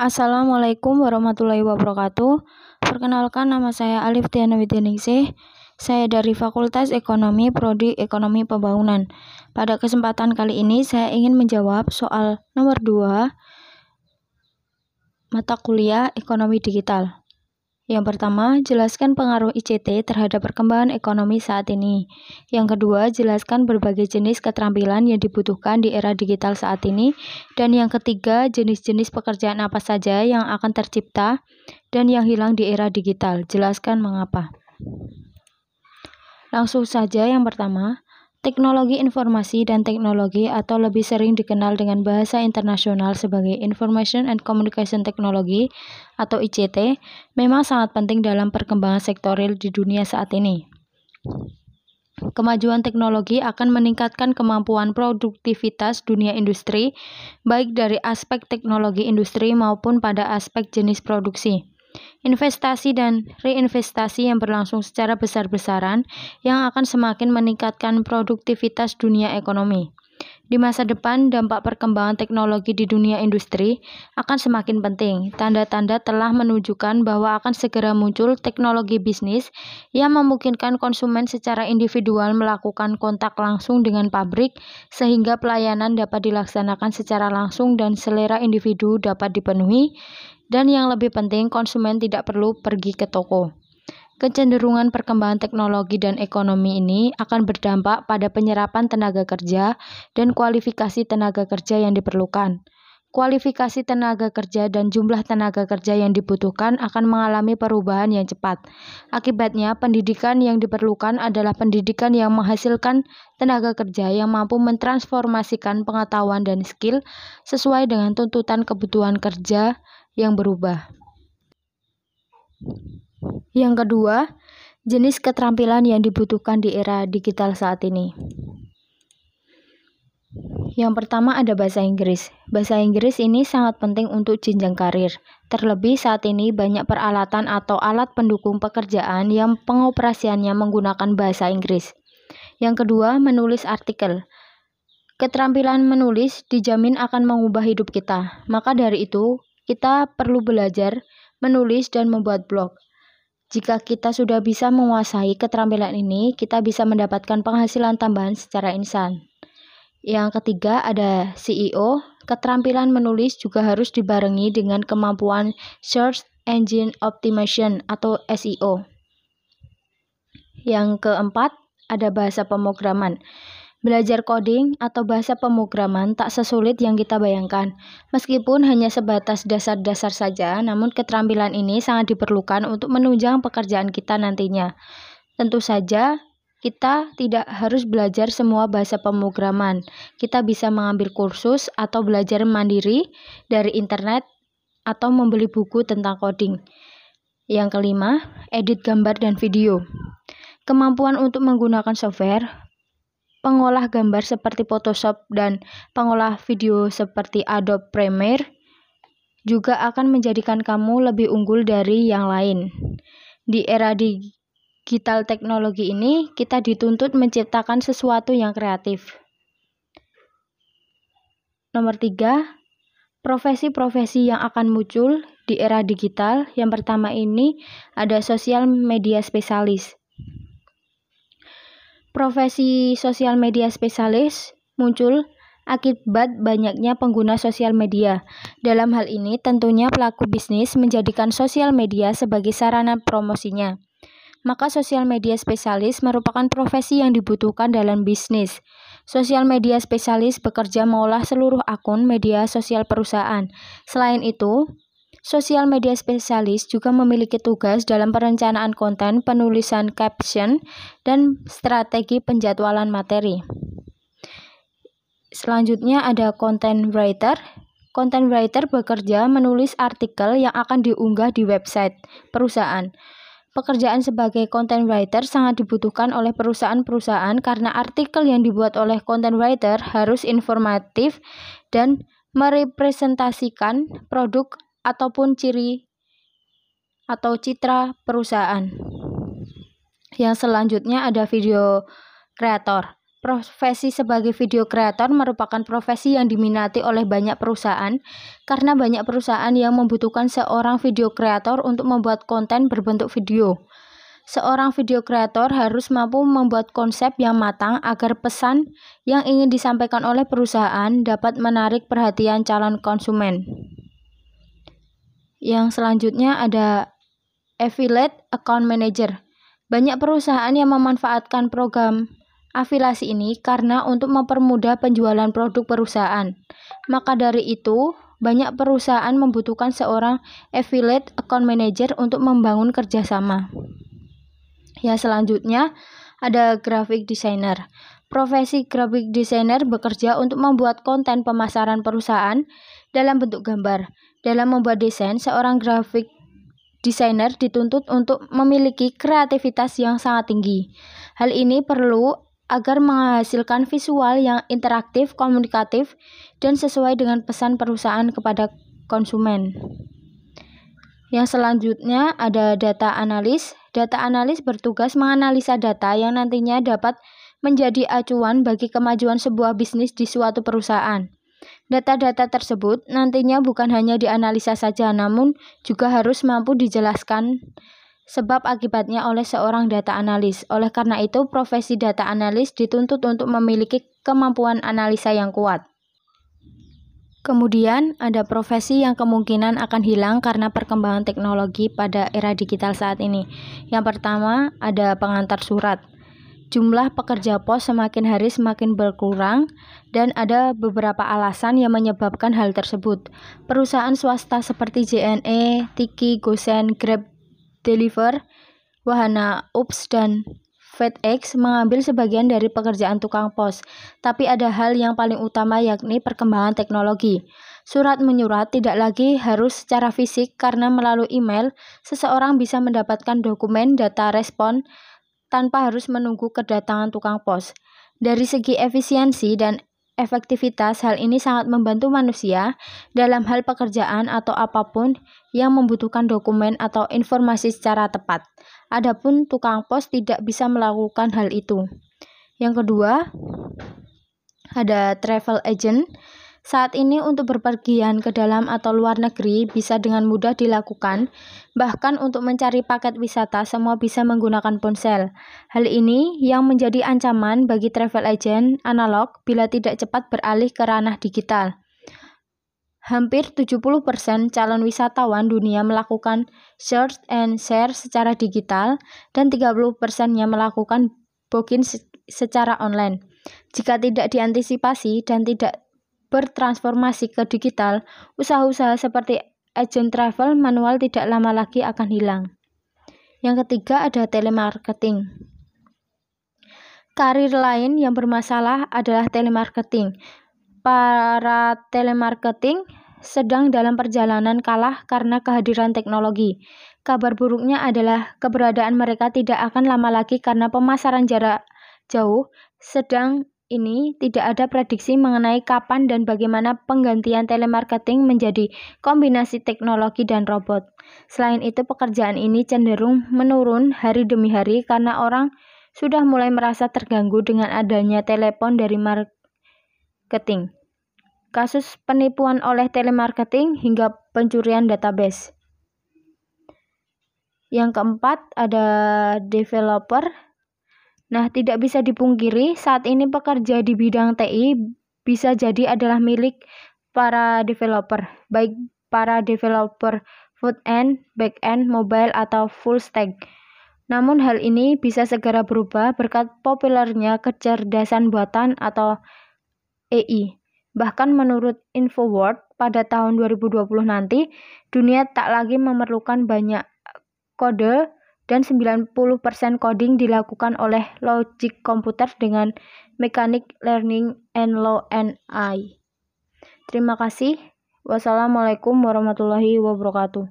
Assalamualaikum warahmatullahi wabarakatuh. Perkenalkan, nama saya Alif Tiana Widyaningsih. Saya dari Fakultas Ekonomi, Prodi Ekonomi Pembangunan. Pada kesempatan kali ini saya ingin menjawab soal nomor 2 mata kuliah Ekonomi Digital. Yang pertama, jelaskan pengaruh ICT terhadap perkembangan ekonomi saat ini. Yang kedua, jelaskan berbagai jenis keterampilan yang dibutuhkan di era digital saat ini. Dan yang ketiga, jenis-jenis pekerjaan apa saja yang akan tercipta dan yang hilang di era digital. Jelaskan mengapa. Langsung saja, yang pertama, teknologi informasi dan teknologi atau lebih sering dikenal dengan bahasa internasional sebagai Information and Communication Technology atau ICT, memang sangat penting dalam perkembangan sektoril di dunia saat ini. Kemajuan teknologi akan meningkatkan kemampuan produktivitas dunia industri, baik dari aspek teknologi industri maupun pada aspek jenis produksi. Investasi dan reinvestasi yang berlangsung secara besar-besaran yang akan semakin meningkatkan produktivitas dunia ekonomi. Di masa depan, dampak perkembangan teknologi di dunia industri akan semakin penting. Tanda-tanda telah menunjukkan bahwa akan segera muncul teknologi bisnis yang memungkinkan konsumen secara individual melakukan kontak langsung dengan pabrik, sehingga pelayanan dapat dilaksanakan secara langsung dan selera individu dapat dipenuhi, dan yang lebih penting, konsumen tidak perlu pergi ke toko. Kecenderungan perkembangan teknologi dan ekonomi ini akan berdampak pada penyerapan tenaga kerja dan kualifikasi tenaga kerja yang diperlukan. Kualifikasi tenaga kerja dan jumlah tenaga kerja yang dibutuhkan akan mengalami perubahan yang cepat. Akibatnya, pendidikan yang diperlukan adalah pendidikan yang menghasilkan tenaga kerja yang mampu mentransformasikan pengetahuan dan skill sesuai dengan tuntutan kebutuhan kerja yang berubah. Yang kedua, jenis keterampilan yang dibutuhkan di era digital saat ini. Yang pertama ada bahasa Inggris. Bahasa Inggris ini sangat penting untuk jenjang karir. Terlebih saat ini banyak peralatan atau alat pendukung pekerjaan yang pengoperasiannya menggunakan bahasa Inggris. Yang kedua, menulis artikel. Keterampilan menulis dijamin akan mengubah hidup kita. Maka dari itu, kita perlu belajar menulis dan membuat blog. Jika kita sudah bisa menguasai keterampilan ini, kita bisa mendapatkan penghasilan tambahan secara instan. Yang ketiga ada SEO. Keterampilan menulis juga harus dibarengi dengan kemampuan Search Engine Optimization atau SEO. Yang keempat ada bahasa pemrograman. Belajar coding atau bahasa pemrograman tak sesulit yang kita bayangkan. Meskipun hanya sebatas dasar-dasar saja, namun keterampilan ini sangat diperlukan untuk menunjang pekerjaan kita nantinya. Tentu saja, kita tidak harus belajar semua bahasa pemrograman. Kita bisa mengambil kursus atau belajar mandiri dari internet atau membeli buku tentang coding. Yang kelima, edit gambar dan video. Kemampuan untuk menggunakan software pengolah gambar seperti Photoshop dan pengolah video seperti Adobe Premiere juga akan menjadikan kamu lebih unggul dari yang lain. Di era digital teknologi ini, kita dituntut menciptakan sesuatu yang kreatif. Nomor 3, profesi-profesi yang akan muncul di era digital. Yang pertama ini ada sosial media spesialis. Profesi sosial media spesialis muncul akibat banyaknya pengguna sosial media. Dalam hal ini, tentunya pelaku bisnis menjadikan sosial media sebagai sarana promosinya. Maka sosial media spesialis merupakan profesi yang dibutuhkan dalam bisnis. Sosial media spesialis bekerja mengolah seluruh akun media sosial perusahaan. Selain itu, sosial media spesialis juga memiliki tugas dalam perencanaan konten, penulisan caption, dan strategi penjadwalan materi. Selanjutnya ada content writer. Content writer bekerja menulis artikel yang akan diunggah di website perusahaan. Pekerjaan sebagai content writer sangat dibutuhkan oleh perusahaan-perusahaan karena artikel yang dibuat oleh content writer harus informatif dan merepresentasikan produk ataupun ciri atau citra perusahaan. Yang selanjutnya ada video kreator. Profesi sebagai video kreator merupakan profesi yang diminati oleh banyak perusahaan karena banyak perusahaan yang membutuhkan seorang video kreator untuk membuat konten berbentuk video. Seorang video kreator harus mampu membuat konsep yang matang agar pesan yang ingin disampaikan oleh perusahaan dapat menarik perhatian calon konsumen. Yang selanjutnya ada Affiliate Account Manager. Banyak perusahaan yang memanfaatkan program afiliasi ini karena untuk mempermudah penjualan produk perusahaan. Maka dari itu, banyak perusahaan membutuhkan seorang affiliate account manager untuk membangun kerjasama. Ya, selanjutnya ada graphic designer. Profesi graphic designer bekerja untuk membuat konten pemasaran perusahaan dalam bentuk gambar. Dalam membuat desain, seorang graphic desainer dituntut untuk memiliki kreativitas yang sangat tinggi. Hal ini perlu agar menghasilkan visual yang interaktif, komunikatif, dan sesuai dengan pesan perusahaan kepada konsumen. Yang selanjutnya ada data analis. Data analis bertugas menganalisa data yang nantinya dapat menjadi acuan bagi kemajuan sebuah bisnis di suatu perusahaan. Data-data tersebut nantinya bukan hanya dianalisa saja, namun juga harus mampu dijelaskan sebab akibatnya oleh seorang data analis. Oleh karena itu, profesi data analis dituntut untuk memiliki kemampuan analisa yang kuat. Kemudian, ada profesi yang kemungkinan akan hilang karena perkembangan teknologi pada era digital saat ini. Yang pertama, ada pengantar surat. Jumlah pekerja pos semakin hari semakin berkurang dan ada beberapa alasan yang menyebabkan hal tersebut. Perusahaan swasta seperti JNE, Tiki, GoSend, Grab, Deliver, Wahana, UPS, dan FedEx mengambil sebagian dari pekerjaan tukang pos, tapi ada hal yang paling utama yakni perkembangan teknologi. Surat menyurat tidak lagi harus secara fisik karena melalui email seseorang bisa mendapatkan dokumen data respon tanpa harus menunggu kedatangan tukang pos. Dari segi efisiensi dan efektivitas, hal ini sangat membantu manusia dalam hal pekerjaan atau apapun yang membutuhkan dokumen atau informasi secara tepat. Adapun tukang pos tidak bisa melakukan hal itu. Yang kedua, ada travel agent. Saat ini untuk berpergian ke dalam atau luar negeri bisa dengan mudah dilakukan, bahkan untuk mencari paket wisata semua bisa menggunakan ponsel. Hal ini yang menjadi ancaman bagi travel agent analog bila tidak cepat beralih ke ranah digital. Hampir 70% calon wisatawan dunia melakukan search and share secara digital dan 30%-nya melakukan booking secara online. Jika tidak diantisipasi dan tidak bertransformasi ke digital, usaha-usaha seperti agen travel manual tidak lama lagi akan hilang. Yang ketiga ada telemarketing. Karir lain yang bermasalah adalah telemarketing. Para telemarketing sedang dalam perjalanan kalah karena kehadiran teknologi. Kabar buruknya adalah keberadaan mereka tidak akan lama lagi karena pemasaran jarak jauh sedang ini tidak ada prediksi mengenai kapan dan bagaimana penggantian telemarketing menjadi kombinasi teknologi dan robot. Selain itu, pekerjaan ini cenderung menurun hari demi hari karena orang sudah mulai merasa terganggu dengan adanya telepon dari marketing. Kasus penipuan oleh telemarketing hingga pencurian database. Yang keempat, ada developer. Nah, tidak bisa dipungkiri, saat ini pekerja di bidang TI bisa jadi adalah milik para developer, baik para developer front-end, back-end, mobile, atau full stack. Namun hal ini bisa segera berubah berkat populernya kecerdasan buatan atau AI. Bahkan menurut Infoworld, pada tahun 2020 nanti, dunia tak lagi memerlukan banyak kode, dan 90% coding dilakukan oleh logik komputer dengan mekanik learning and law and AI. Terima kasih. Wassalamualaikum warahmatullahi wabarakatuh.